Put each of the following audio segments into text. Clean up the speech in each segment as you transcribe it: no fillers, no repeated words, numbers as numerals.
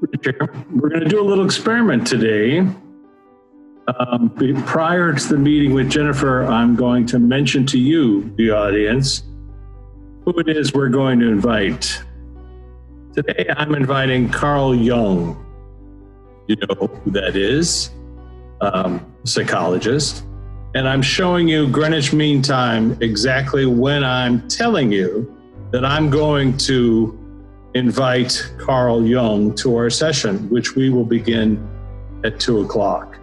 We're going to do a little experiment today. Prior to the meeting with Jennifer, I'm going to mention to you, the audience, who it is we're going to invite. Today, I'm inviting Carl Jung. You know who that is, psychologist. And I'm showing you Greenwich Mean Time exactly when I'm telling you that I'm going to invite Carl Jung to our session, which we will begin at 2 o'clock.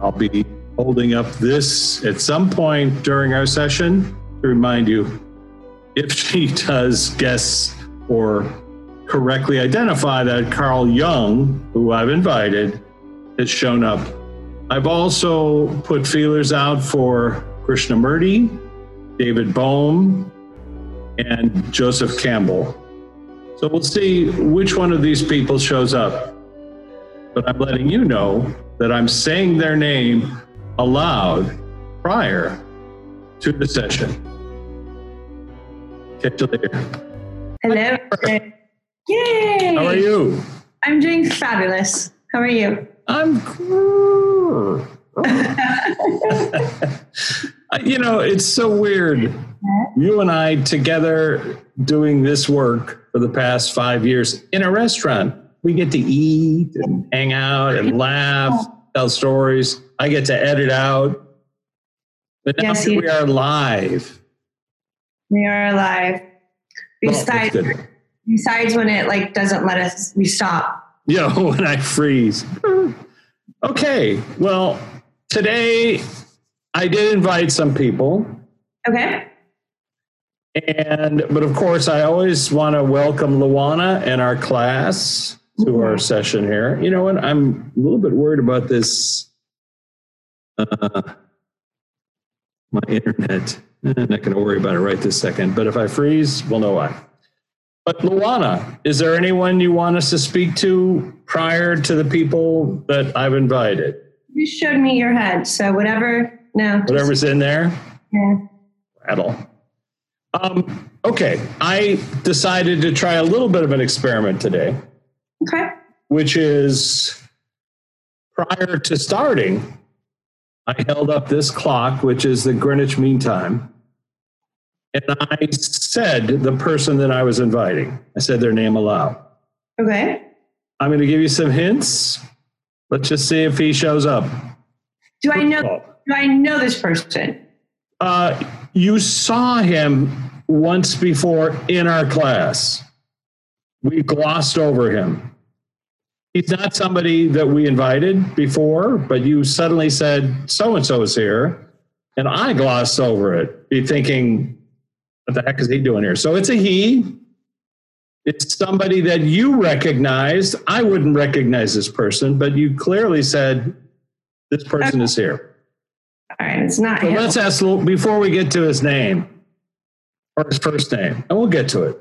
I'll be holding up this at some point during our session to remind you if she does guess or correctly identify that Carl Jung, who I've invited, has shown up. I've also put feelers out for Krishnamurti, David Bohm, and Joseph Campbell. So we'll see which one of these people shows up. But I'm letting you know that I'm saying their name aloud prior to the session. Catch you later. Hello. Yay! How are you? I'm doing fabulous. How are you? I'm cool. Oh. You know, it's so weird. You and I together doing this work for the past 5 years in a restaurant. We get to eat and hang out and laugh, tell stories. I get to edit out. But now we are live. We are alive. Besides when it like doesn't let us, we stop. Yeah, when I freeze. Okay, well, today I did invite some people. Okay. But of course, I always want to welcome Luana and our class to our session here. You know what? I'm a little bit worried about this. My internet. I'm not going to worry about it right this second. But if I freeze, we'll know why. But Luana, is there anyone you want us to speak to prior to the people that I've invited? You showed me your head, so whatever. No. Whatever's in there? Yeah. Rattle. Okay, I decided to try a little bit of an experiment today. Okay. Which is, prior to starting, I held up this clock, which is the Greenwich Mean Time, and I said the person that I was inviting. I said their name aloud. Okay. I'm going to give you some hints. Let's just see if he shows up. Do I know this person? You saw him once before in our class. We glossed over him. He's not somebody that we invited before, but you suddenly said, so-and-so is here, and I glossed over it, be thinking, what the heck is he doing here? So it's a he. It's somebody that you recognized. I wouldn't recognize this person, but you clearly said, this person is here. All right, it's not him. Let's ask before we get to his name or his first name, and we'll get to it.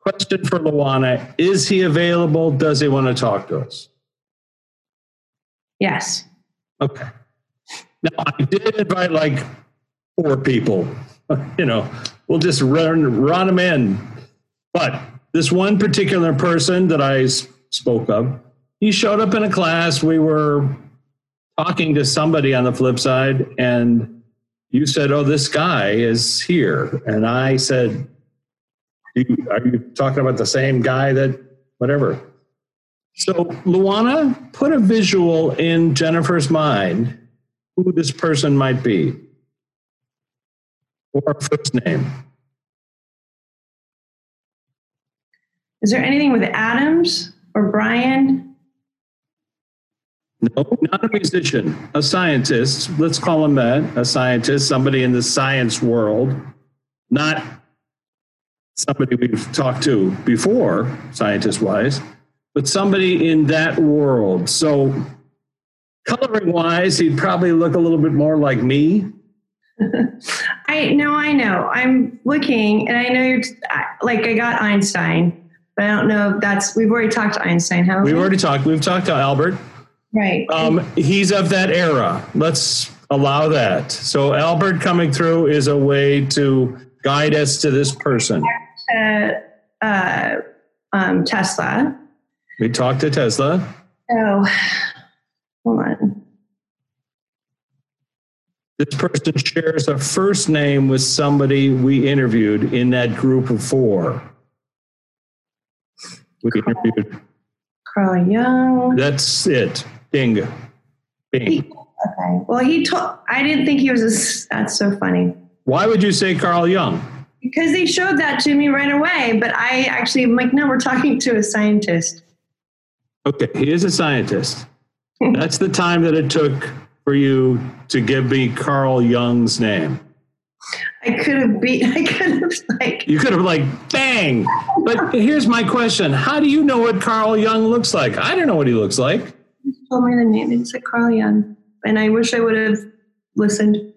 Question for Luana: is he available? Does he want to talk to us? Yes. Okay. Now I did invite like 4 people. You know, we'll just run them in. But this one particular person that I spoke of, he showed up in a class. We were talking to somebody on the flip side, and you said, oh, this guy is here. And I said, are you talking about the same guy that whatever? So Luana, put a visual in Jennifer's mind who this person might be. Or first name. Is there anything with Adams or Brian? No, not a musician, a scientist. Let's call him that, a scientist, somebody in the science world, not somebody we've talked to before, scientist-wise, but somebody in that world. So coloring-wise, he'd probably look a little bit more like me. I know. I'm looking, and I know you're, I got Einstein, but I don't know if that's, we've already talked to Einstein, haven't we? We've talked to Albert. Right. He's of that era. Let's allow that. So Albert coming through is a way to guide us to this person. Tesla. We talked to Tesla. Oh, hold on. This person shares a first name with somebody we interviewed in that group of four. We interviewed Carl Jung. That's it. Ding. Bing. Okay. Well, he told. I didn't think he was. That's so funny. Why would you say Carl Jung? Because they showed that to me right away, but I actually am like, no, we're talking to a scientist. Okay, he is a scientist. That's the time that it took for you to give me Carl Jung's name. You could have like, bang. But here's my question. How do you know what Carl Jung looks like? I don't know what he looks like. He told me the name. It's like Carl Jung. And I wish I would have listened.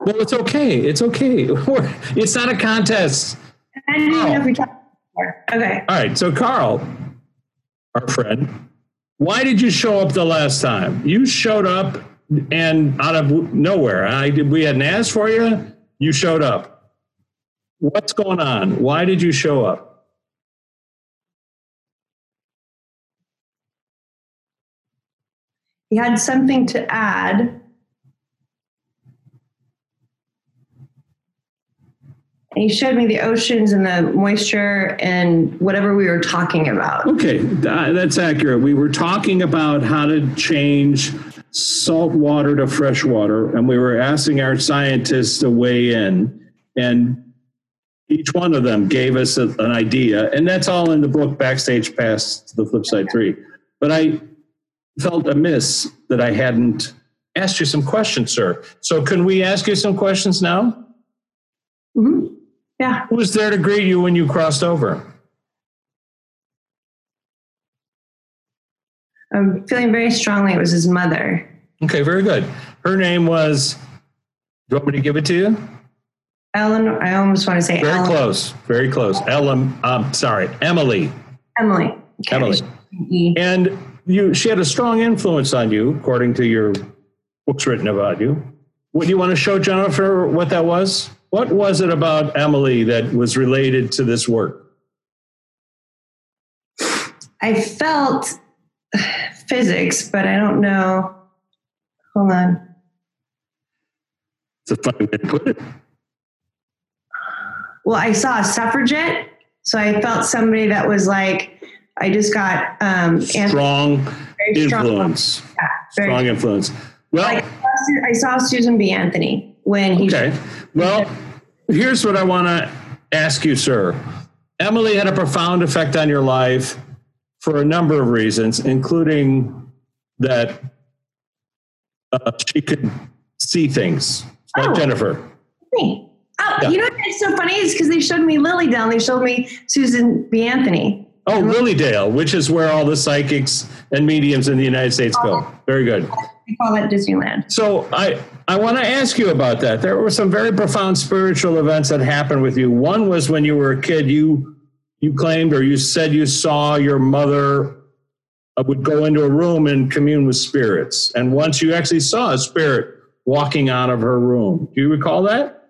Well, it's okay. It's okay. It's not a contest. I didn't even know if we talked before. Okay. All right. So Carl, our friend, why did you show up the last time? You showed up and out of nowhere. We hadn't asked for you. You showed up. What's going on? Why did you show up? He had something to add. And he showed me the oceans and the moisture and whatever we were talking about. Okay, that's accurate. We were talking about how to change salt water to fresh water, and we were asking our scientists to weigh in, and each one of them gave us an idea, and that's all in the book Backstage Pass to the Flipside 3. But I felt amiss that I hadn't asked you some questions, sir. So can we ask you some questions now? Mm-hmm. Yeah. Who was there to greet you when you crossed over? I'm feeling very strongly it was his mother. Okay, very good. Her name was, do you want me to give it to you? Eleanor, I almost want to say Eleanor. Very close. Emily. Emily. Okay. Emily. And she had a strong influence on you, according to your books written about you. Would you want to show Jennifer what that was? What was it about Emily that was related to this work? I felt physics, but I don't know. Hold on. It's a funny way to put it. Well, I saw a suffragette, so I felt somebody that was like, I just got... Strong influence. Yeah, strong influence. Well, like, I saw Susan B. Anthony. Well, here's what I want to ask you, sir. Emily had a profound effect on your life for a number of reasons, including that she could see things like Jennifer. Me. Oh, yeah. You know what's so funny is because they showed me Lily Dale. They showed me Susan B. Anthony. Oh, Lily Dale, which is where all the psychics and mediums in the United States go. Very good. We call that Disneyland. So I want to ask you about that. There were some very profound spiritual events that happened with you. One was when you were a kid, you claimed or you said you saw your mother would go into a room and commune with spirits. And once you actually saw a spirit walking out of her room. Do you recall that?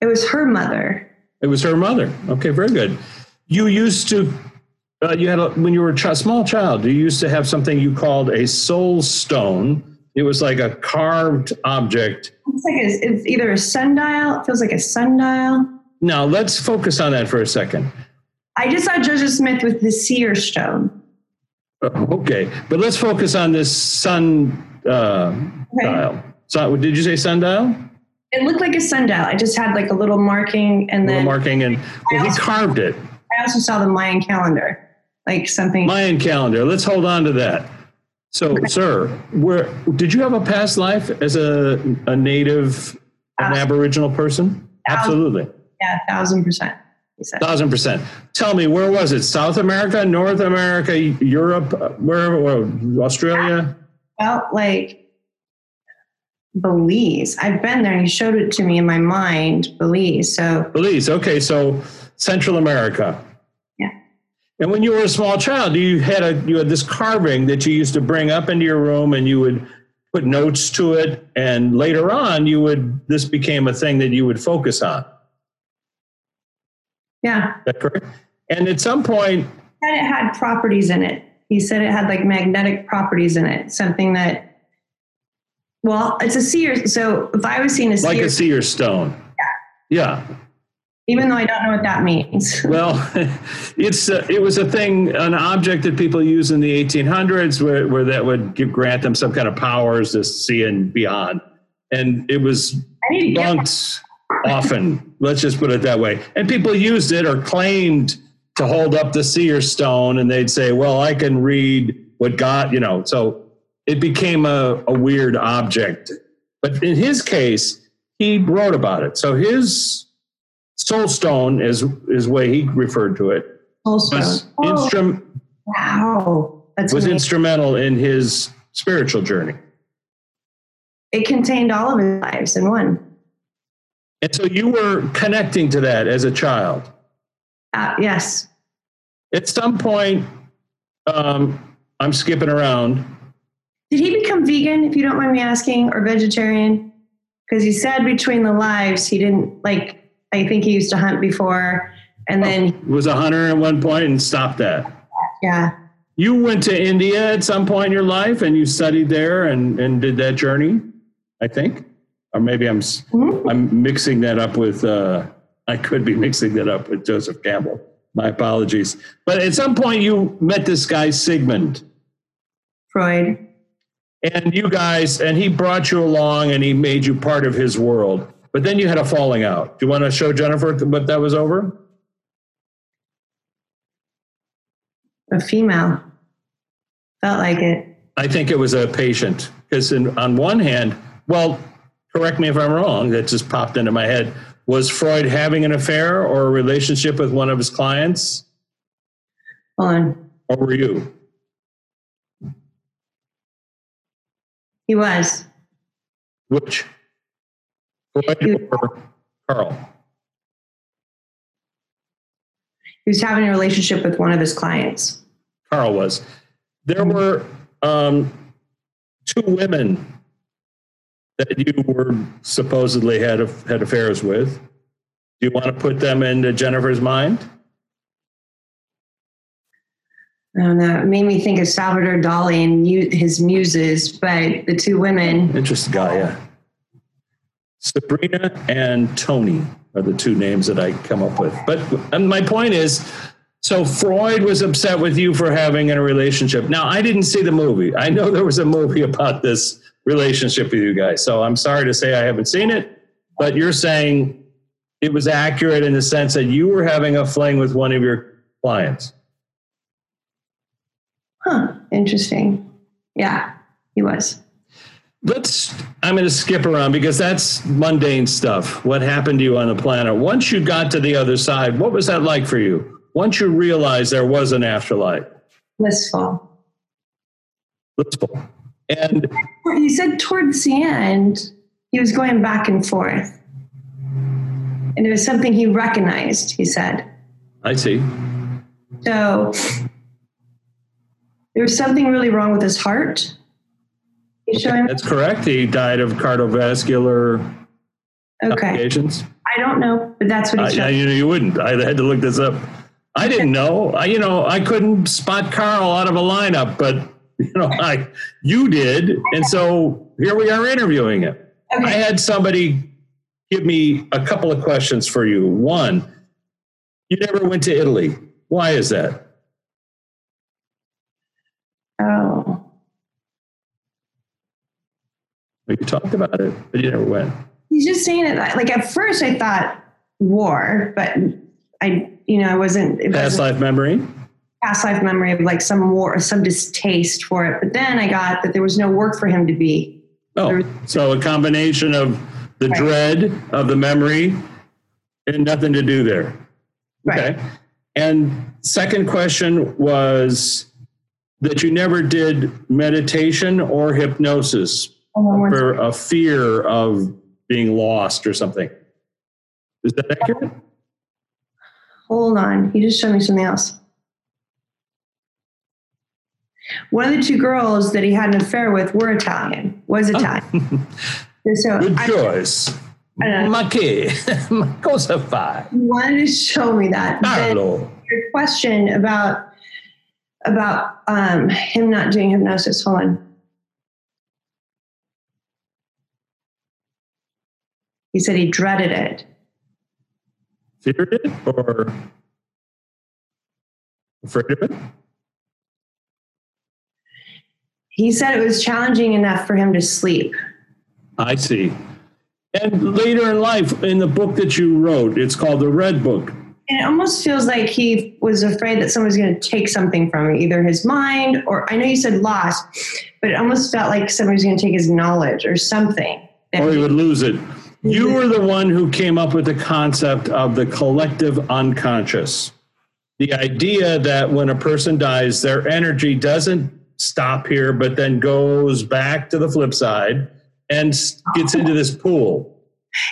It was her mother. It was her mother. Okay, very good. You used to... when you were a small child, you used to have something you called a soul stone. It was like a carved object. It's either a sundial. It feels like a sundial. Now, let's focus on that for a second. I just saw Joseph Smith with the seer stone. Okay, but let's focus on this sundial. So, did you say sundial? It looked like a sundial. I just had like a little marking he carved it. I also saw the Mayan calendar. Mayan calendar. Let's hold on to that. So, okay. Sir, did you have a past life as a native, an Aboriginal person? Absolutely. Yeah, 1,000%. He said. 1,000%. Tell me, where was it? South America, North America, Europe, where Australia? Well, like Belize. I've been there, and he showed it to me in my mind, Belize. So Belize. Okay, so Central America. And when you were a small child, you had this carving that you used to bring up into your room, and you would put notes to it. And later on, this became a thing that you would focus on. Yeah. Is that correct? And at some point... He said it had properties in it. He said it had like magnetic properties in it. Something that... Well, it's a seer. So if I was seeing a seer... Like a seer stone. Yeah. Yeah. Even though I don't know what that means. Well, it was a thing, an object that people used in the 1800s where that would grant them some kind of powers to see and beyond. And it was debunked often, let's just put it that way. And people used it or claimed to hold up the seer stone, and they'd say, well, I can read what God, you know. So it became a weird object. But in his case, he wrote about it. So his... Soul stone is the way he referred to it. Wow. That's was amazing. Instrumental in his spiritual journey. It contained all of his lives in one. And so you were connecting to that as a child. Yes. At some point, I'm skipping around. Did he become vegan, if you don't mind me asking, or vegetarian? Because he said between the lives, he didn't like... I think he used to hunt before, and then... was a hunter at one point and stopped that. Yeah. You went to India at some point in your life, and you studied there and did that journey, I think. Or maybe I'm mixing that up with... I could be mixing that up with Joseph Campbell. My apologies. But at some point, you met this guy, Sigmund. Freud. And you guys... And he brought you along, and he made you part of his world. But then you had a falling out. Do you want to show Jennifer what that was over? A female. Felt like it. I think it was a patient. Because on one hand, well, correct me if I'm wrong, that just popped into my head. Was Freud having an affair or a relationship with one of his clients? Hold on. Or were you? He was. Which? Freud or Carl? He was having a relationship with one of his clients. Carl was. There were two women that you were supposedly had affairs with. Do you want to put them into Jennifer's mind? I don't know. It made me think of Salvador Dali and his muses, but the two women. Interesting guy, yeah. Sabrina and Tony are the two names that I come up with. But my point is, so Freud was upset with you for having a relationship. Now, I didn't see the movie. I know there was a movie about this relationship with you guys. So I'm sorry to say I haven't seen it, but you're saying it was accurate in the sense that you were having a fling with one of your clients. Huh. Interesting. Yeah, he was. I'm going to skip around because that's mundane stuff. What happened to you on the planet? Once you got to the other side, what was that like for you? Once you realized there was an afterlife. Blissful. And you said towards the end, he was going back and forth. And it was something he recognized, he said. I see. So there was something really wrong with his heart. Okay, that's correct. He died of cardiovascular complications. I don't know, but that's what he said. You wouldn't. I had to look this up. I didn't know. I couldn't spot Carl out of a lineup, but you did, and so here we are interviewing him. Okay. I had somebody give me a couple of questions for you. One, you never went to Italy. Why is that? Oh. You talked about it, but you never went. He's just saying it like at first I thought war, but I wasn't. Past life memory of like some war or some distaste for it. But then I got that there was no work for him to be. Oh, so a combination of the dread of the memory and nothing to do there. Right. Okay. And second question was that you never did meditation or hypnosis. For a fear of being lost or something. Is that accurate? Hold on. You just showed me something else. One of the two girls that he had an affair with was Italian. So good choice. Ma che? Cosa fai? You wanted to show me that. Carlo. your question about him not doing hypnosis. Hold on. He said he dreaded it. Feared it or afraid of it? He said it was challenging enough for him to sleep. I see. And later in life, in the book that you wrote, it's called The Red Book. And it almost feels like he was afraid that someone's going to take something from him, either his mind or, I know you said lost, but it almost felt like somebody's going to take his knowledge or something. Or he would lose it. You were the one who came up with the concept of the collective unconscious. The idea that when a person dies, their energy doesn't stop here, but then goes back to the flip side and gets into this pool.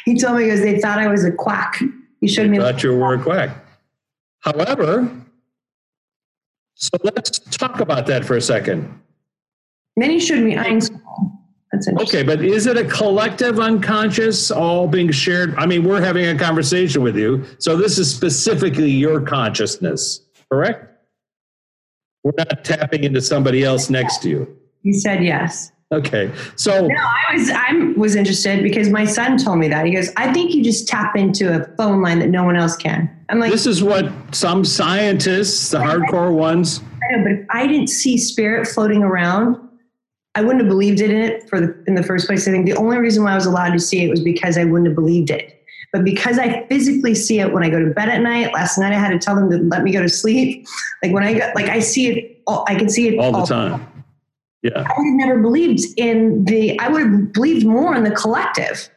He told me, he goes, they thought I was a quack. He showed me. They thought you were a quack. However, so let's talk about that for a second. Many showed me Einstein. That's interesting. Okay, but is it a collective unconscious, all being shared? I mean, we're having a conversation with you, so this is specifically your consciousness, correct? We're not tapping into somebody else next to you. You said yes. Okay, so... No, I was interested because my son told me that. He goes, I think you just tap into a phone line that no one else can. I'm like... This is what some scientists, the hardcore ones... I know, but if I didn't see spirit floating around, I wouldn't have believed in it in the first place. I think the only reason why I was allowed to see it was because I wouldn't have believed it. But because I physically see it when I go to bed at night, last night I had to tell them to let me go to sleep. Like when I go, like I see it, I can see it all the time. Yeah. I would have never believed I would have believed more in the collective.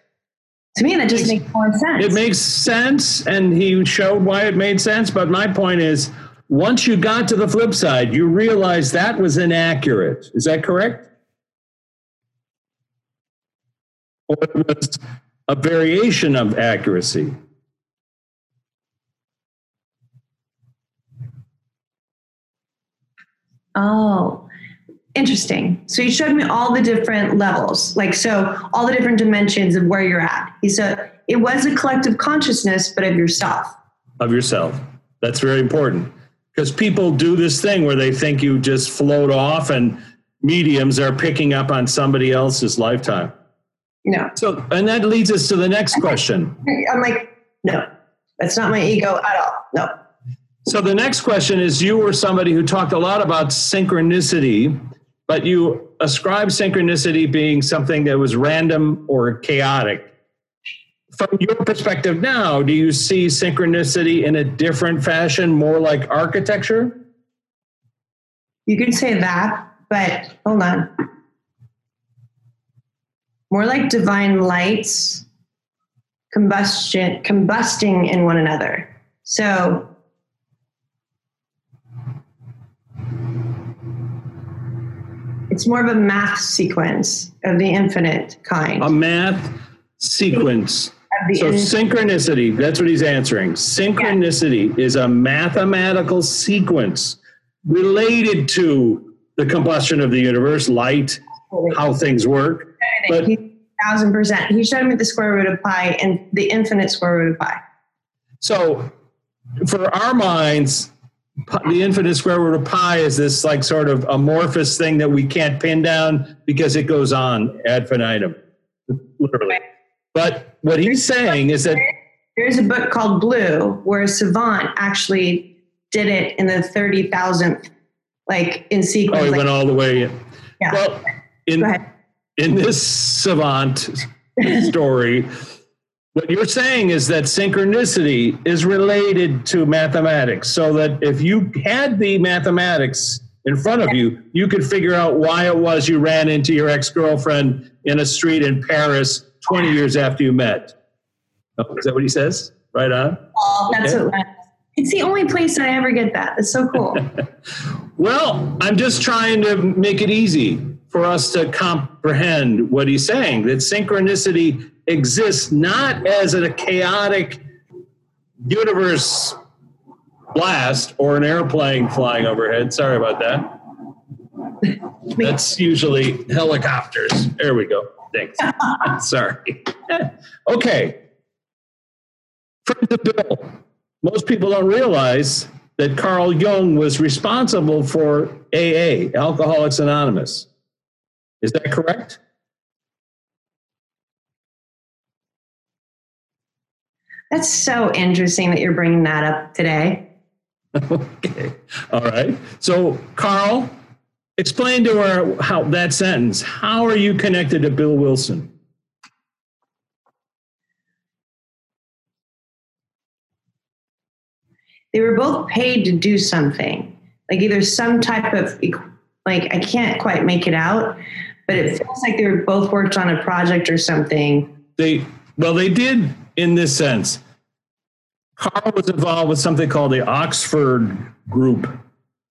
To me, that just makes more sense. It makes sense. And he showed why it made sense. But my point is, once you got to the flip side, you realized that was inaccurate. Is that correct? Or it was a variation of accuracy. Oh, interesting. So he showed me all the different levels, like so all the different dimensions of where you're at. He said it was a collective consciousness, but of yourself. Of yourself. That's very important because people do this thing where they think you just float off and mediums are picking up on somebody else's lifetime. No. So, and that leads us to the next question. I'm like, no, that's not my ego at all. No. So the next question is, you were somebody who talked a lot about synchronicity, but you ascribe synchronicity being something that was random or chaotic. From your perspective now, do you see synchronicity in a different fashion, more like architecture? You could say that, but hold on. More like divine lights combusting in one another. So it's more of a math sequence of the infinite kind. A math sequence. So synchronicity, that's what he's answering. Synchronicity is a mathematical sequence related to the combustion of the universe, light, how things work. But 1,000%. He showed me the square root of pi and the infinite square root of pi. So for our minds, the infinite square root of pi is this like sort of amorphous thing that we can't pin down because it goes on ad infinitum, literally. Right. But what he's saying is that... There's a book called Blue where a savant actually did it in the 30,000th, like in sequence. Oh, he went all the way in. Yeah. Well, go ahead. In this savant story, what you're saying is that synchronicity is related to mathematics, so that if you had the mathematics in front of you, you could figure out why it was you ran into your ex-girlfriend in a street in Paris 20 years after you met. Oh, is that what he says? Right on. Oh, that's okay. It's the only place I ever get that. It's so cool. Well, I'm just trying to make it easy for us to comprehend what he's saying, that synchronicity exists not as a chaotic universe blast or an airplane flying overhead. Sorry about that. That's usually helicopters. There we go. Thanks. Sorry. Okay. Friends of Bill, most people don't realize that Carl Jung was responsible for AA, Alcoholics Anonymous. Is that correct? That's so interesting that you're bringing that up today. Okay. All right. So, Carl, explain to her how that sentence. How are you connected to Bill Wilson? They were both paid to do something, like either some type of, like, I can't quite make it out, but it feels like they were both worked on a project or something. Well, they did in this sense. Carl was involved with something called the Oxford Group,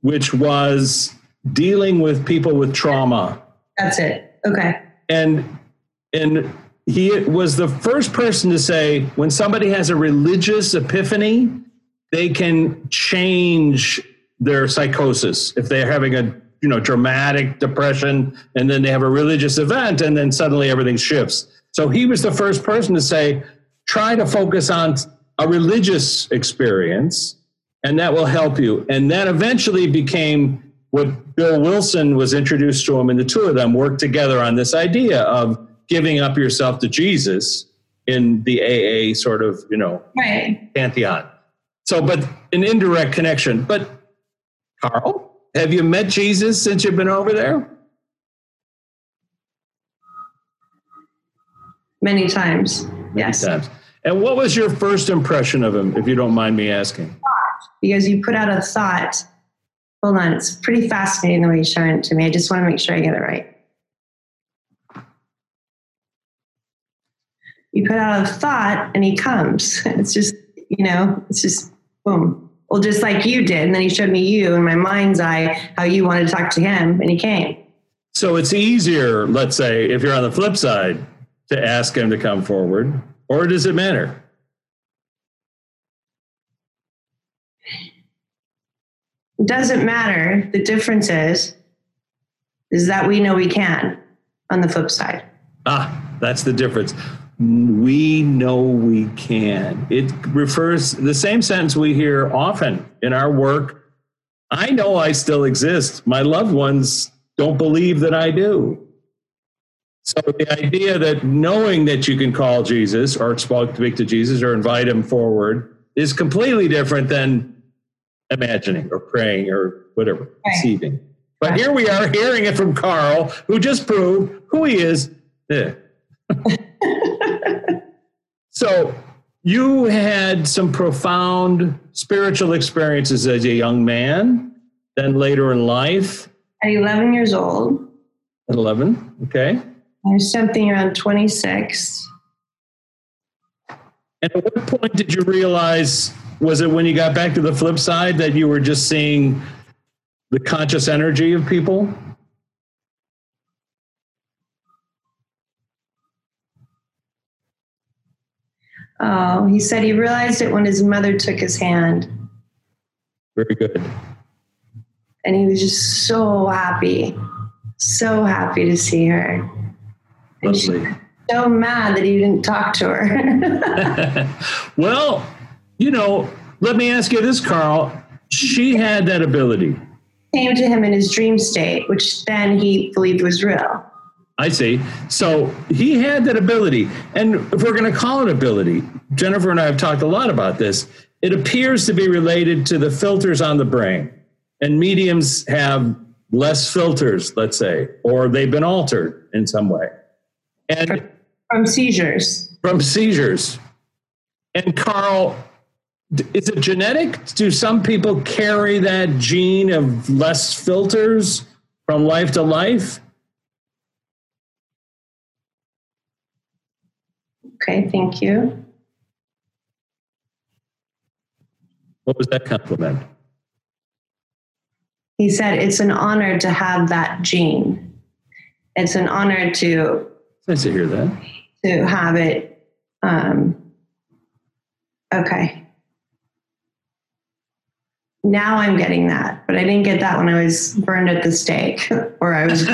which was dealing with people with trauma. That's it. Okay. And he was the first person to say, when somebody has a religious epiphany, they can change their psychosis if they're having a dramatic depression, and then they have a religious event, and then suddenly everything shifts. So he was the first person to say, try to focus on a religious experience, and that will help you. And that eventually became what Bill Wilson was introduced to him, and the two of them worked together on this idea of giving up yourself to Jesus in the AA sort of, right, pantheon. So, but an indirect connection. But Carl, have you met Jesus since you've been over there? Many times, yes. Many times. And what was your first impression of him, if you don't mind me asking? Thought, because you put out a thought. Hold on, it's pretty fascinating the way you're showing it to me. I just want to make sure I get it right. You put out a thought and he comes. It's just, it's just boom. Well, just like you did. And then he showed me you in my mind's eye, how you wanted to talk to him, and he came. So it's easier, let's say, if you're on the flip side, to ask him to come forward, or does it matter? It doesn't matter. The difference is that we know we can on the flip side. Ah, that's the difference. We know we can. It refers the same sentence we hear often in our work. I know I still exist. My loved ones don't believe that I do. So the idea that knowing that you can call Jesus or speak to Jesus or invite him forward is completely different than imagining or praying or whatever, conceiving. But here we are hearing it from Carl, who just proved who he is. So you had some profound spiritual experiences as a young man, then later in life. At 11 years old. At 11, okay. I was something around 26. And at what point did you realize, was it when you got back to the flip side that you were just seeing the conscious energy of people? Oh, he said he realized it when his mother took his hand. Very good. And he was just so happy to see her. And she was so mad that he didn't talk to her. Well, let me ask you this, Carl. She had that ability. Came to him in his dream state, which then he believed was real. I see. So he had that ability. And if we're going to call it ability, Jennifer and I have talked a lot about this. It appears to be related to the filters on the brain. And mediums have less filters, let's say, or they've been altered in some way. And from seizures. From seizures. And Carl, is it genetic? Do some people carry that gene of less filters from life to life? Okay, thank you. What was that compliment? He said, it's an honor to have that gene. It's an honor to... Nice to hear that. To have it. Okay. Now I'm getting that, but I didn't get that when I was burned at the stake. Or I was...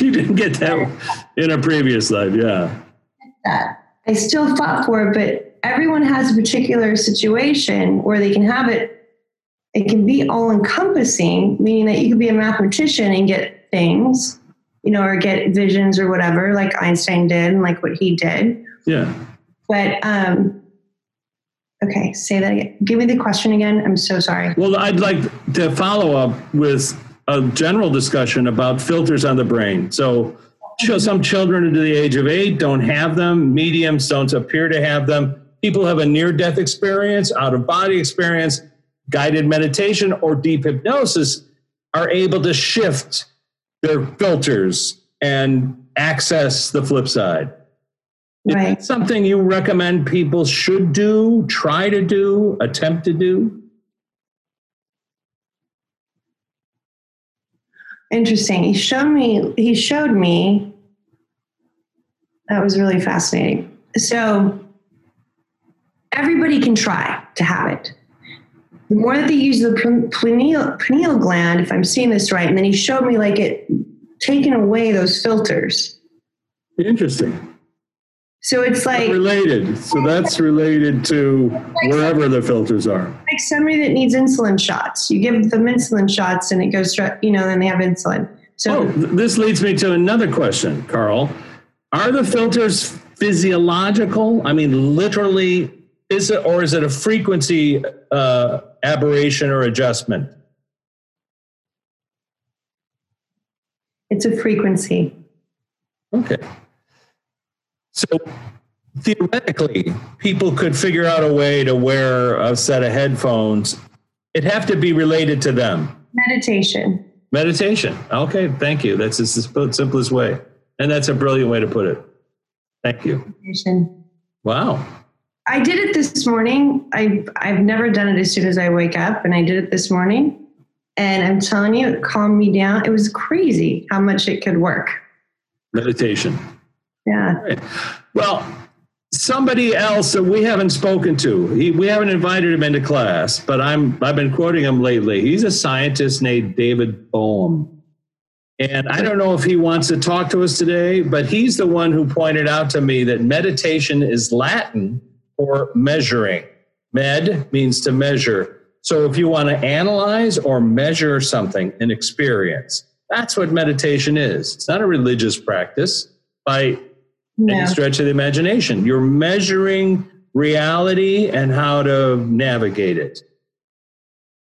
You didn't get that in a previous life, yeah. I still fought for it, but everyone has a particular situation where they can have it It can be all-encompassing, meaning that you could be a mathematician and get things, or get visions or whatever, like Einstein did and like what he did. Yeah. But, okay, say that again. Give me the question again. I'm so sorry. Well, I'd like to follow up with a general discussion about filters on the brain. So some children under the age of 8 don't have them. Mediums don't appear to have them. People have a near-death experience, out-of-body experience, guided meditation, or deep hypnosis are able to shift their filters and access the flip side. Right. Is that something you recommend people should do, try to do, attempt to do? Interesting. He showed me, that was really fascinating. So everybody can try to have it. The more that they use the pineal gland, if I'm seeing this right, and then he showed me like it taking away those filters. Interesting. So it's like related. So that's related to wherever the filters are. Like somebody that needs insulin shots, you give them insulin shots, and it goes, and they have insulin. So this leads me to another question, Carl. Are the filters physiological? I mean, literally, is it a frequency aberration or adjustment? It's a frequency. Okay. So theoretically, people could figure out a way to wear a set of headphones. It'd have to be related to them. Meditation. Okay, thank you. That's the simplest way. And that's a brilliant way to put it. Thank you. Meditation. Wow. I did it this morning. I've never done it as soon as I wake up, and I did it this morning. And I'm telling you, it calmed me down. It was crazy how much it could work. Meditation. Yeah. Right. Well, somebody else that we haven't spoken to, we haven't invited him into class, but I've been quoting him lately. He's a scientist named David Bohm. And I don't know if he wants to talk to us today, but he's the one who pointed out to me that meditation is Latin for measuring. Med means to measure. So if you want to analyze or measure something, an experience, that's what meditation is. It's not a religious practice by any stretch of the imagination. You're measuring reality and how to navigate it.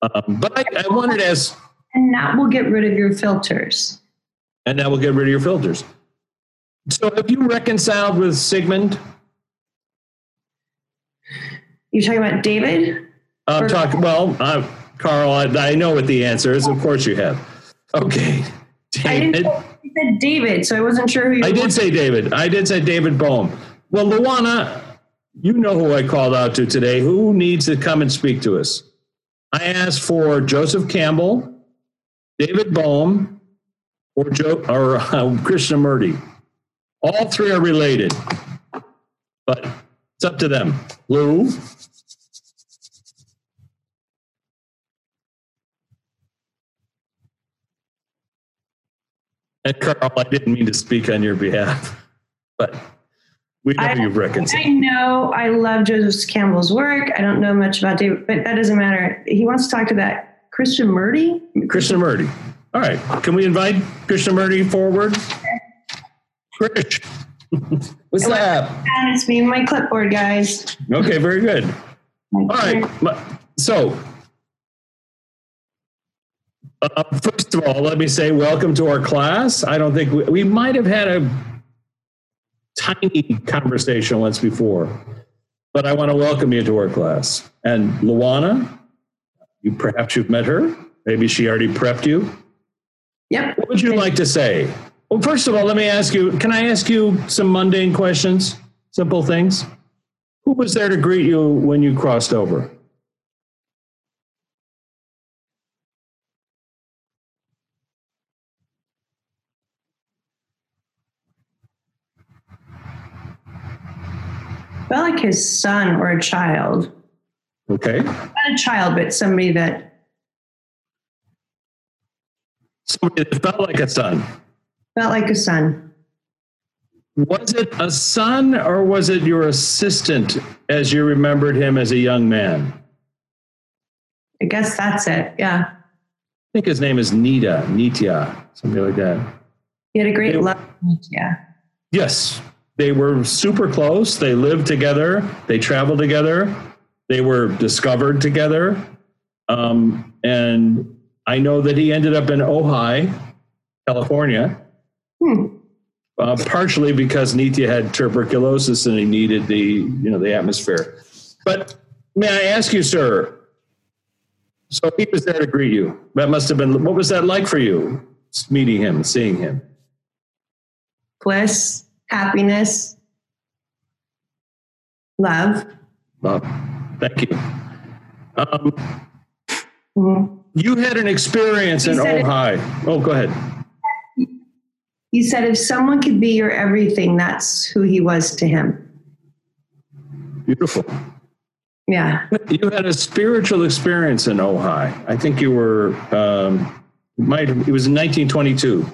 But I wanted to ask... And that will get rid of your filters. So have you reconciled with Sigmund? You're talking about David? Carl, I know what the answer is. Of course you have. Okay. David. You said David, so I wasn't sure who you were. I did say David Bohm. Well, Luana, you know who I called out to today. Who needs to come and speak to us? I asked for Joseph Campbell, David Bohm, or Krishnamurti. All three are related, but it's up to them. Lou? And Carl, I didn't mean to speak on your behalf, but we know you've reconciled. I know I love Joseph Campbell's work. I don't know much about David, but that doesn't matter. He wants to talk to that Krishnamurti? Krishnamurti. All right. Can we invite Krishnamurti forward? Krish. What's up? It's me and my clipboard, guys. Okay, very good. All right. So... first of all, let me say welcome to our class. I don't think we might have had a tiny conversation once before, but I want to welcome you to our class. And Luana, you've met her. Maybe she already prepped you. Yep. What would you like to say? Well, first of all, let me ask you, can I ask you some mundane questions, simple things? Who was there to greet you when you crossed over? I felt like his son or a child. Okay. Not a child, but somebody that felt like a son. Felt like a son. Was it a son or was it your assistant as you remembered him as a young man? I guess that's it. Yeah. I think his name is Nitya, something like that. He had a great love for Nitya. Yes. They were super close. They lived together. They traveled together. They were discovered together. And I know that he ended up in Ojai, California, partially because Nitya had tuberculosis and he needed the atmosphere. But may I ask you, sir, so he was there to greet you. That must have been, what was that like for you, meeting him, seeing him? Bliss, happiness, love. Love. Thank you. You had an experience in Ojai. Oh, go ahead. He said, if someone could be your everything, that's who he was to him. Beautiful. Yeah. You had a spiritual experience in Ojai. I think you were, it was in 1922.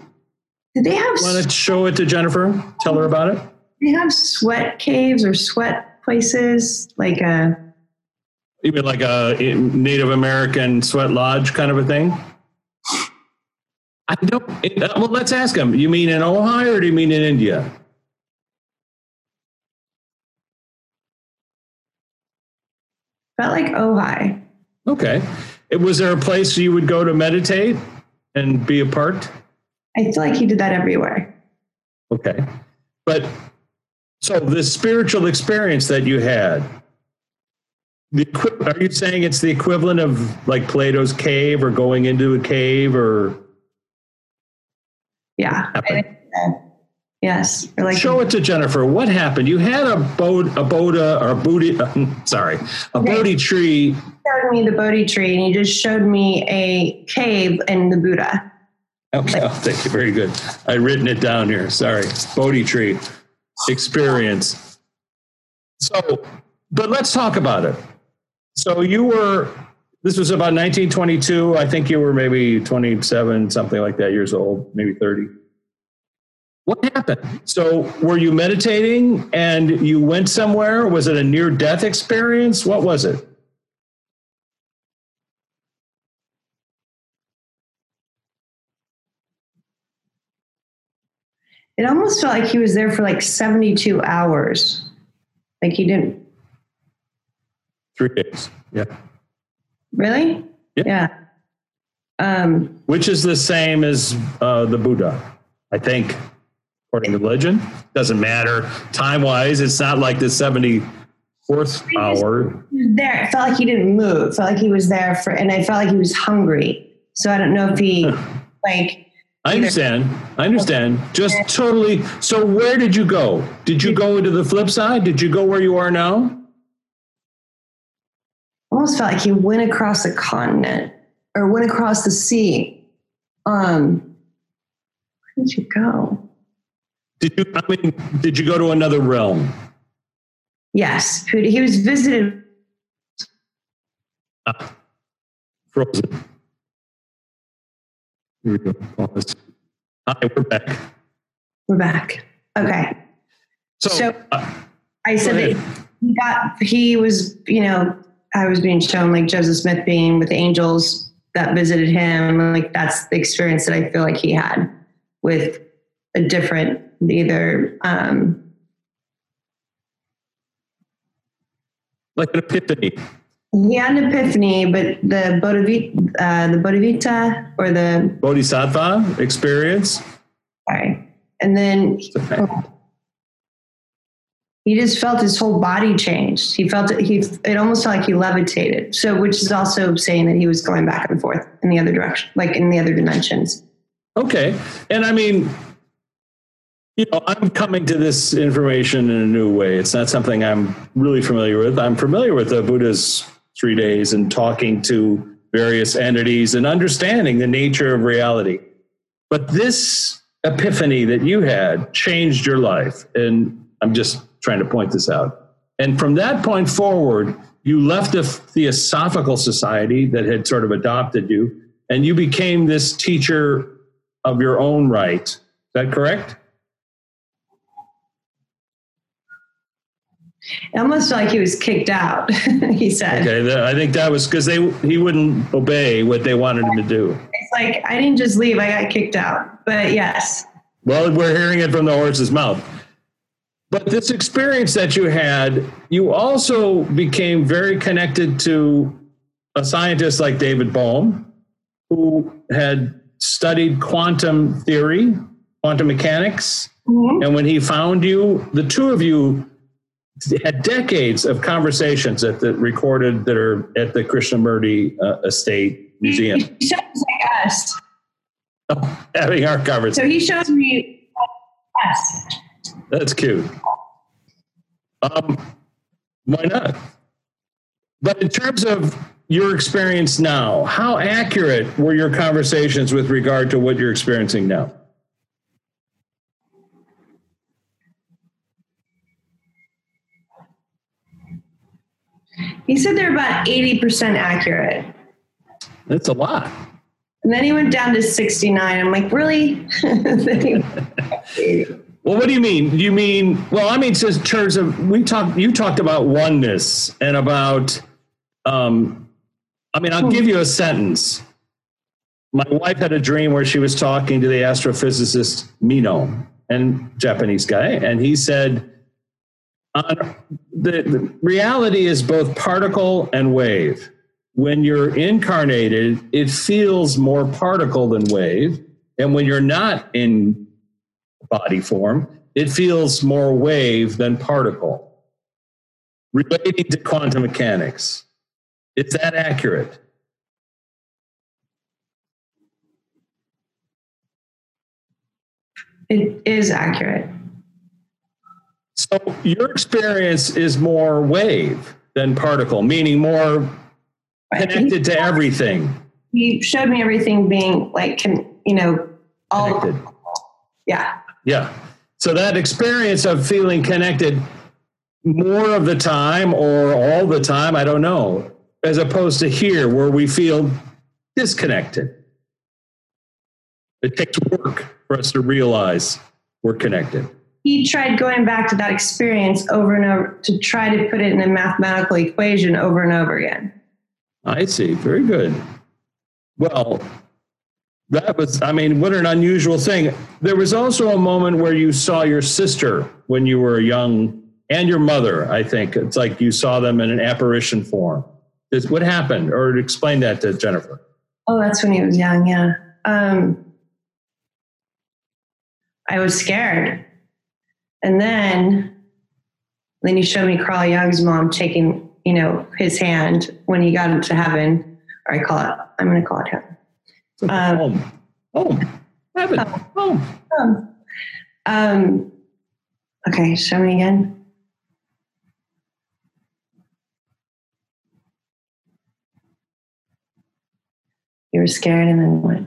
Did they have... Want to show it to Jennifer? Tell her about it? They have sweat caves or sweat places, like a... You mean like a Native American sweat lodge kind of a thing? I don't... Well, let's ask him. You mean in Ojai or do you mean in India? Felt like Ojai. Okay. Was there a place you would go to meditate and be apart? I feel like he did that everywhere. Okay. But so the spiritual experience that you had, are you saying it's the equivalent of like Plato's cave or going into a cave or... Yeah. Yes. Like, show it to Jennifer. What happened? You had Bodhi tree. He showed me the Bodhi tree and he just showed me a cave and the Buddha. Okay. Like, oh, thank you. Very good. I'd written it down here. Sorry. Bodhi tree experience. So, but let's talk about it. So this was about 1922. I think you were maybe 27, something like that, years old, maybe 30. What happened? So were you meditating and you went somewhere? Was it a near-death experience? What was it? It almost felt like he was there for like 72 hours. Like he didn't. 3 days. Yeah. Really? Yeah. Which is the same as the Buddha, I think, according to legend. Doesn't matter. Time-wise, it's not like the 74th hour. There, it felt like he didn't move. It felt like he was there for, and I felt like he was hungry. So I don't know if he, like... I understand. Just totally. So where did you go? Did you go into the Flipside? Did you go where you are now? Almost felt like he went across a continent or went across the sea. Where did you go? Did you go to another realm? Yes. He was visited. Frozen. Here we go. Pause. Hi, we're back. Okay. So I said that I was being shown like Joseph Smith being with the angels that visited him. Like that's the experience that I feel like he had with a different, either. Like an epiphany. Yeah, an epiphany, but the Bodhisattva experience. Sorry. And then he just felt his whole body changed. He felt that it almost felt like he levitated. So, which is also saying that he was going back and forth in the other direction, like in the other dimensions. Okay. And I mean, I'm coming to this information in a new way. It's not something I'm really familiar with. I'm familiar with the Buddha's 3 days and talking to various entities and understanding the nature of reality. But this epiphany that you had changed your life. And I'm just trying to point this out. And from that point forward, you left a Theosophical Society that had sort of adopted you, and you became this teacher of your own right. Is that correct? Almost like he was kicked out, he said. Okay, I think that was because he wouldn't obey what they wanted him to do. It's like, I didn't just leave, I got kicked out. But yes. Well, we're hearing it from the horse's mouth. But this experience that you had, you also became very connected to a scientist like David Bohm, who had studied quantum theory, quantum mechanics. Mm-hmm. And when he found you, the two of you had decades of conversations at the recorded that are at the Krishnamurti Estate Museum. He shows like us. Oh, having our conversation. So he shows me us. That's cute. Why not? But in terms of your experience now, how accurate were your conversations with regard to what you're experiencing now? He said they're about 80% accurate. That's a lot. And then he went down to 69. I'm like, really? Well, what do you mean? You mean, well, I mean, so in terms of, you talked about oneness and about, I mean, I'll give you a sentence. My wife had a dream where she was talking to the astrophysicist Mino, and Japanese guy, and he said, the reality is both particle and wave. When you're incarnated, it feels more particle than wave. And when you're not in body form, it feels more wave than particle. Relating to quantum mechanics, is that accurate? It is accurate. So your experience is more wave than particle, meaning more connected to everything. He showed me everything being like, you know, all connected. Yeah. Yeah. So that experience of feeling connected more of the time or all the time, I don't know, as opposed to here where we feel disconnected. It takes work for us to realize we're connected. He tried going back to that experience over and over to try to put it in a mathematical equation over and over again. I see. Very good. Well, that was, I mean, what an unusual thing. There was also a moment where you saw your sister when you were young and your mother, I think. It's like you saw them in an apparition form. What happened? Or explain that to Jennifer. Oh, that's when he was young, yeah. I was scared. And then you showed me Carl Jung's mom taking, you know, his hand when he got into heaven. Or I'm going to call it heaven. Heaven. Home. Okay, show me again. You were scared and then what?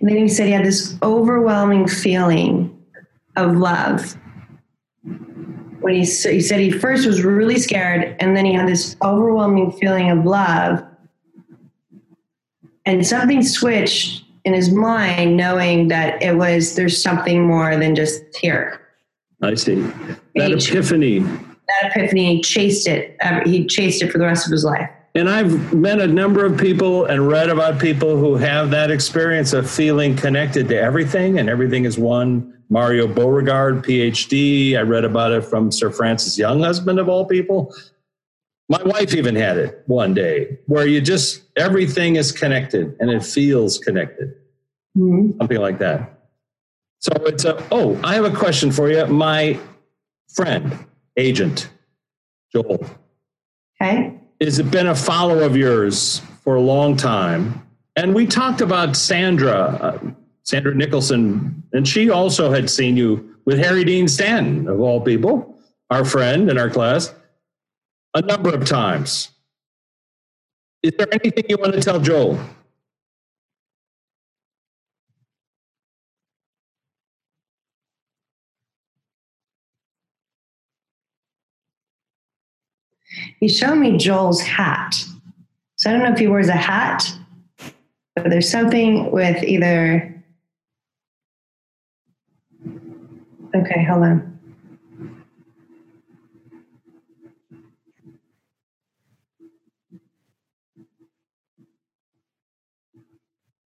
And then he said he had this overwhelming feeling of love. When he said he first was really scared, and then he had this overwhelming feeling of love. And something switched in his mind, knowing that it was, there's something more than just here. I see. That epiphany. That epiphany, he chased it. He chased it for the rest of his life. And I've met a number of people and read about people who have that experience of feeling connected to everything, and everything is one. Mario Beauregard, PhD. I read about it from Sir Francis Young, husband of all people. My wife even had it one day, where you just, everything is connected and it feels connected. Mm-hmm. Something like that. So it's I have a question for you. My friend, agent, Joel. Okay. Has been a follower of yours for a long time. And we talked about Sandra Nicholson, and she also had seen you with Harry Dean Stanton, of all people, our friend in our class, a number of times. Is there anything you want to tell Joel? He showed me Joel's hat. So I don't know if he wears a hat, but there's something with either Okay, hold on.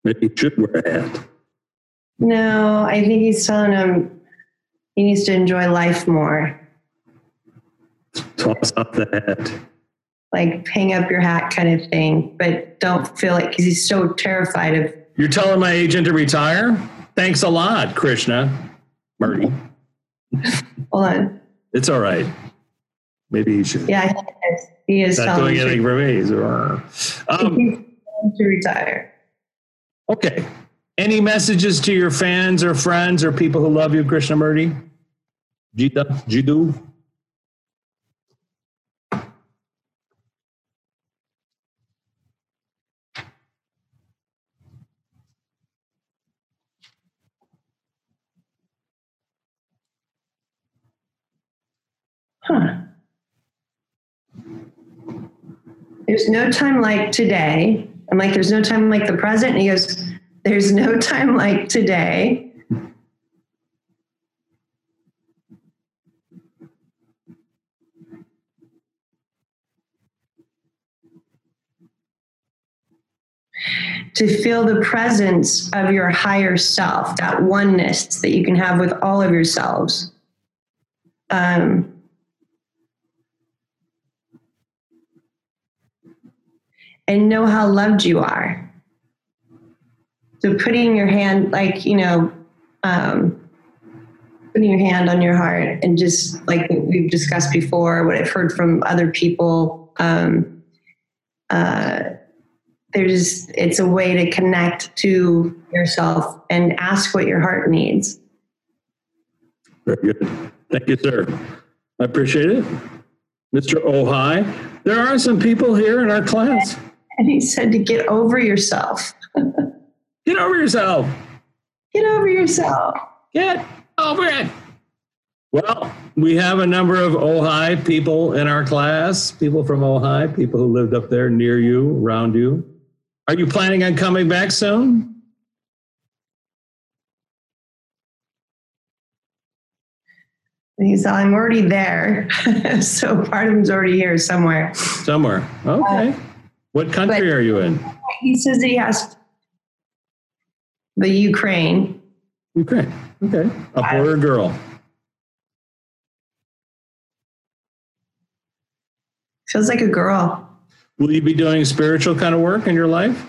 Maybe Chip were at. No, I think he's telling him he needs to enjoy life more. Toss up the hat. Like hang up your hat kind of thing, but don't feel like, because he's so terrified of. You're telling my agent to retire? Thanks a lot, Krishna. Murty. Hold on. It's all right. Maybe he should. Yeah, he is not doing anything for me. He's going to retire. Okay. Any messages to your fans or friends or people who love you, Krishnamurti? Jiddu? Huh. There's no time like today. I'm like, there's no time like the present. And he goes, there's no time like today. To feel the presence of your higher self, that oneness that you can have with all of yourselves. And know how loved you are. So putting your hand, like, you know, putting your hand on your heart and just like we've discussed before, what I've heard from other people, it's a way to connect to yourself and ask what your heart needs. Very good. Thank you, sir. I appreciate it. Mr. Ojai, there are some people here in our class. And he said to get over yourself. Get over yourself. Get over yourself. Get over it. Well, we have a number of Ojai people in our class, people from Ojai, people who lived up there near you, around you. Are you planning on coming back soon? And he said, I'm already there. So part of him's already here somewhere. Somewhere. Okay. What country are you in? He says he has the Ukraine. Ukraine. Okay. A boy or girl? Feels like a girl. Will you be doing spiritual kind of work in your life?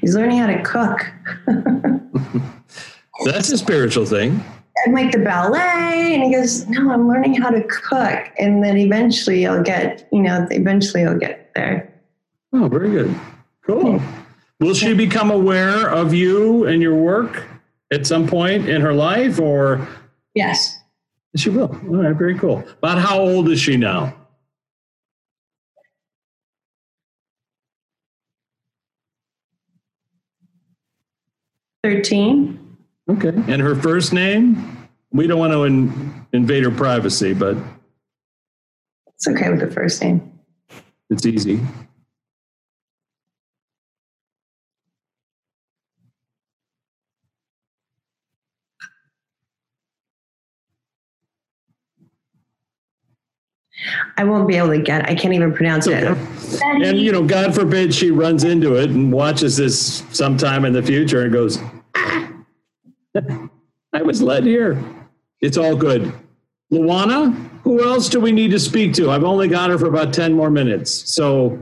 He's learning how to cook. That's a spiritual thing. I'm like the ballet, and he goes, no, I'm learning how to cook. And then eventually I'll get, there. Oh, very good. Cool. Yeah. Will she become aware of you and your work at some point in her life, or? Yes. She will. All right, very cool. About how old is she now? Thirteen. Okay. And her first name? We don't want to invade her privacy, but. It's okay with the first name. It's easy. I won't be able to get it. I can't even pronounce it. And, God forbid she runs into it and watches this sometime in the future and goes, I was led here. It's all good. Luana, who else do we need to speak to? I've only got her for about 10 more minutes. So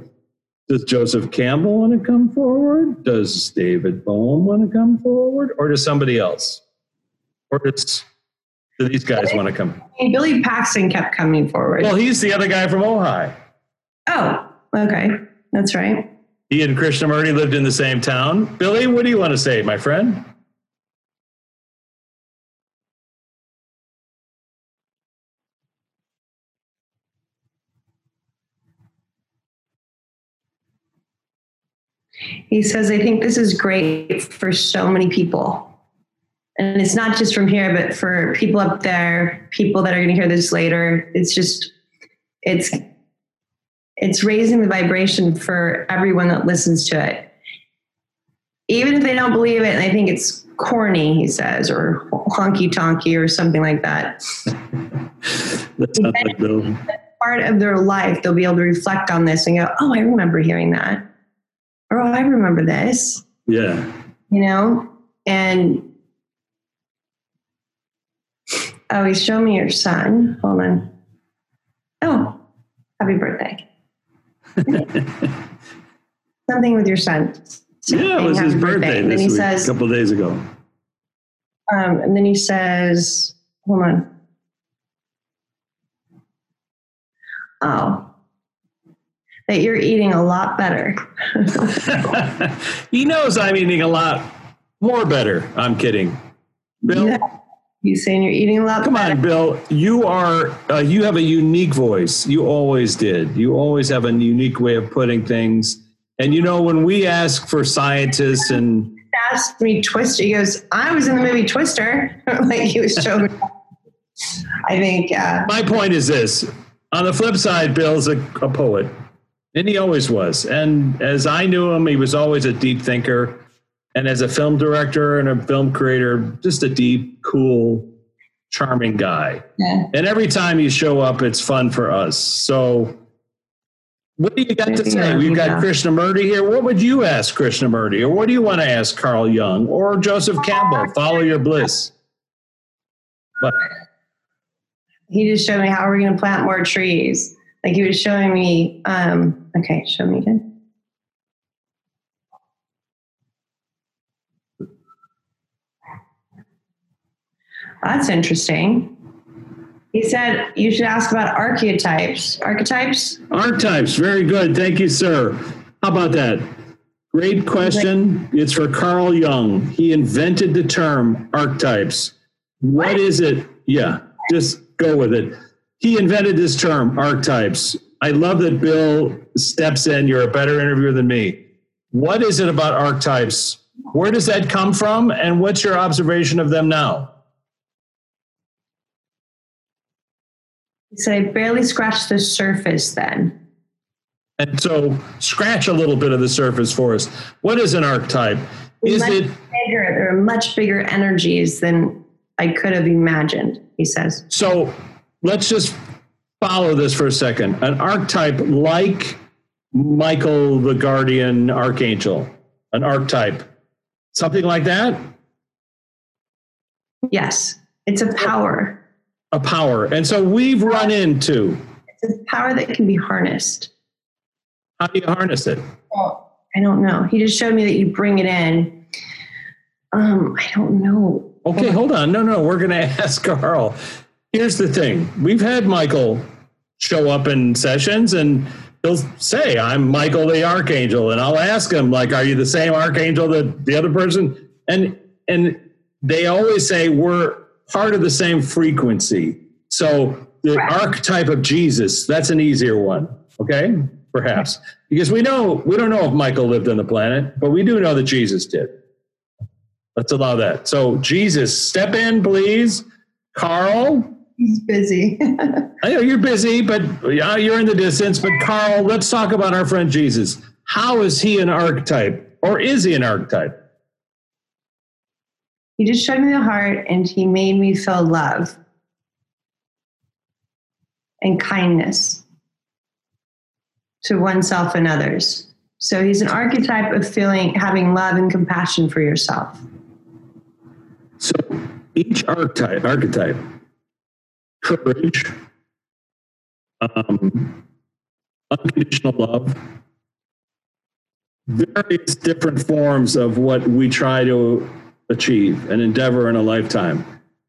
does Joseph Campbell want to come forward? Does David Bohm want to come forward? Or does somebody else? Or does... Do these guys want to come? Billy Paxton kept coming forward. Well, he's the other guy from Ojai. Oh, okay. That's right. He and Krishnamurti lived in the same town. Billy, what do you want to say, my friend? He says, I think this is great for so many people. And it's not just from here, but for people up there, people that are going to hear this later, it's It's raising the vibration for everyone that listens to it. Even if they don't believe it and they think it's corny, he says, or honky-tonky or something like that. That's not like though. Part of their life, they'll be able to reflect on this and go, oh, I remember hearing that. Or, oh, I remember this. Yeah. You know? And, oh, he's showing me your son. Hold on. Oh, happy birthday. Something with your son. Something, yeah, it was his birthday this week, says, a couple of days ago. And then he says, hold on. Oh, that you're eating a lot better. He knows I'm eating a lot more better. I'm kidding. Bill? Yeah. You saying you're eating a lot better? Come on, Bill. You are, you have a unique voice. You always did. You always have a unique way of putting things. And you know, when we ask for scientists and... asked me Twister. He goes, I was in the movie Twister. Like he was showing me. I think... my point is this. On the flip side, Bill's a poet, and he always was. And as I knew him, he was always a deep thinker. And as a film director and a film creator, just a deep, cool, charming guy. Yeah. And every time you show up, it's fun for us. So what do you got to say? We've got Krishnamurti here. What would you ask Krishnamurti? Or what do you want to ask Carl Jung? Or Joseph Campbell, follow your bliss. But he just showed me how we're going to plant more trees. Like he was showing me, okay, show me again. That's interesting. He said you should ask about archetypes. Archetypes? Archetypes. Very good. Thank you, sir. How about that? Great question. It's for Carl Jung. He invented the term archetypes. What is it? Yeah, just go with it. He invented this term, archetypes. I love that Bill steps in. You're a better interviewer than me. What is it about archetypes? Where does that come from? And what's your observation of them now? He said, I barely scratched the surface then. And so scratch a little bit of the surface for us. What is an archetype? There are much bigger energies than I could have imagined, he says. So let's just follow this for a second. An archetype like Michael, the guardian archangel, an archetype, something like that? Yes, it's a power. A power. And so we've run into... It's a power that can be harnessed. How do you harness it? Well, I don't know. He just showed me that you bring it in. I don't know. Okay, hold on. No, we're going to ask Carl. Here's the thing. We've had Michael show up in sessions and he'll say, I'm Michael the Archangel. And I'll ask him, like, are you the same Archangel that the other person? And they always say we're part of the same frequency. So the archetype of Jesus, that's an easier one, okay? Perhaps. Because we don't know if Michael lived on the planet, but we do know that Jesus did. Let's allow that. So Jesus, step in, please. Carl? He's busy. I know you're busy, but you're in the distance. But Carl, let's talk about our friend Jesus. How is he an archetype? Or is he an archetype? He just showed me the heart and he made me feel love and kindness to oneself and others. So he's an archetype of having love and compassion for yourself. So each archetype, courage, unconditional love, various different forms of what we try to achieve an endeavor in a lifetime.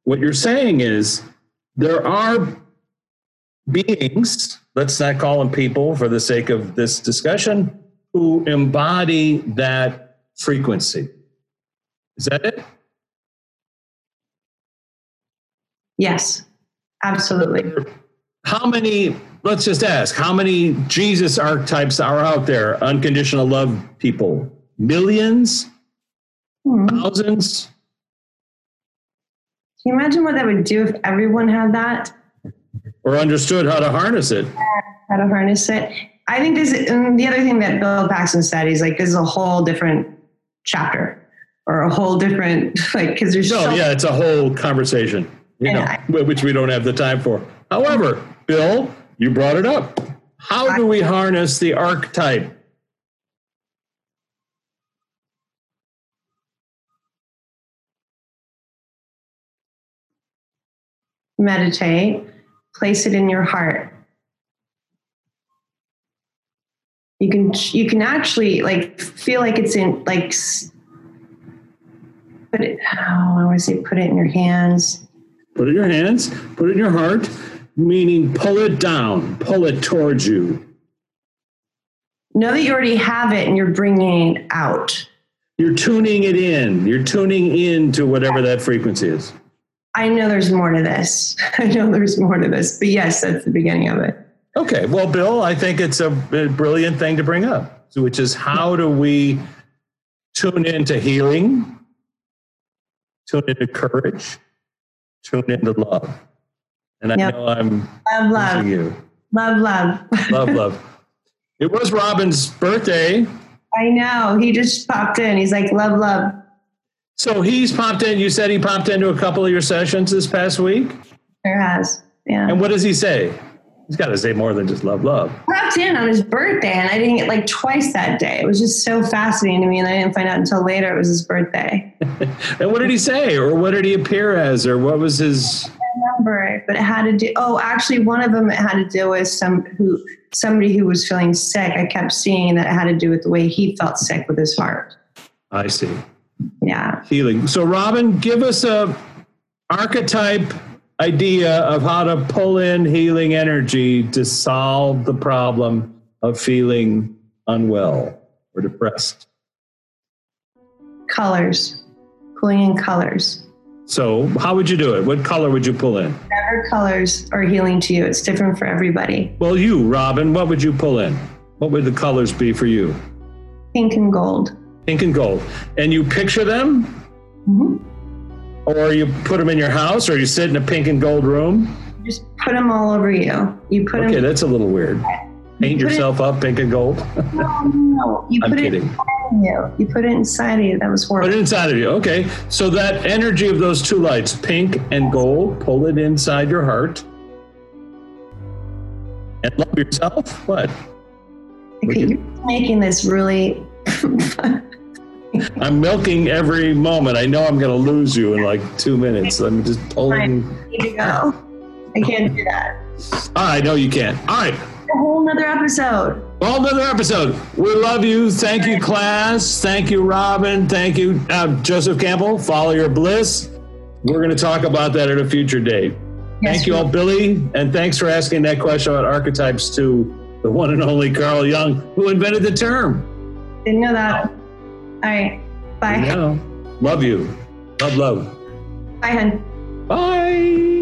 What you're saying is there are beings, let's not call them people for the sake of this discussion, who embody that frequency. Is that it? Yes, absolutely. How many, let's just ask, how many Jesus archetypes are out there? Unconditional love people? Millions? Thousands? Can you imagine what that would do if everyone had that? Or understood how to harness it. How to harness it. I think this, and the other thing that Bill Paxton said is like, this is a whole different chapter or a whole different, like, cause there's it's a whole conversation, which we don't have the time for. However, Bill, you brought it up. How do we harness the archetype? Meditate, place it in your heart. You can actually like feel like it's in like, put it in your hands. Put it in your hands, put it in your heart, meaning pull it down, pull it towards you. Know that you already have it and you're bringing it out. You're tuning it in. You're tuning in to whatever that frequency is. I know there's more to this. But yes, that's the beginning of it. Okay. Well, Bill, I think it's a brilliant thing to bring up, which is how do we tune into healing, tune into courage, tune into love. And I know I'm love, you. Love. It was Robin's birthday. I know. He just popped in. He's like, love. So he's popped in. You said he popped into a couple of your sessions this past week? Sure has. Yeah. And what does he say? He's got to say more than just love. Popped in on his birthday, and I didn't get like twice that day. It was just so fascinating to me, and I didn't find out until later it was his birthday. And what did he say, or what did he appear as, or what was his? Remember, but it had to do. Oh, actually, one of them it had to do with somebody who was feeling sick. I kept seeing that it had to do with the way he felt sick with his heart. I see. Yeah. Healing. So, Robin, give us a archetype idea of how to pull in healing energy to solve the problem of feeling unwell or depressed. Colors. Pulling in colors. So how would you do it? What color would you pull in? Whatever colors are healing to you. It's different for everybody. Well, you, Robin, what would you pull in? What would the colors be for you? Pink and gold. Pink and gold. And you picture them? Mm-hmm. Or you put them in your house, or you sit in a pink and gold room? Just put them all over you. Okay, that's a little weird. Paint yourself up pink and gold? No. I'm kidding. You put it inside of you. That was horrible. Put it inside of you. Okay. So that energy of those two lights, pink and gold, pull it inside your heart. And love yourself. What? Okay, you're making this really... I'm milking every moment. I know I'm going to lose you in like 2 minutes. I'm just pulling... I need to go. I can't do that. All right. No, you can't. All right. A whole nother episode. We love you. Thank you, class. Thank you, Robin. Thank you, Joseph Campbell. Follow your bliss. We're going to talk about that at a future date. Yes, thank you all, Billy. And thanks for asking that question about archetypes to the one and only Carl Jung, who invented the term. Didn't know that. All right. Bye. Love you. Love. Bye, hun. Bye.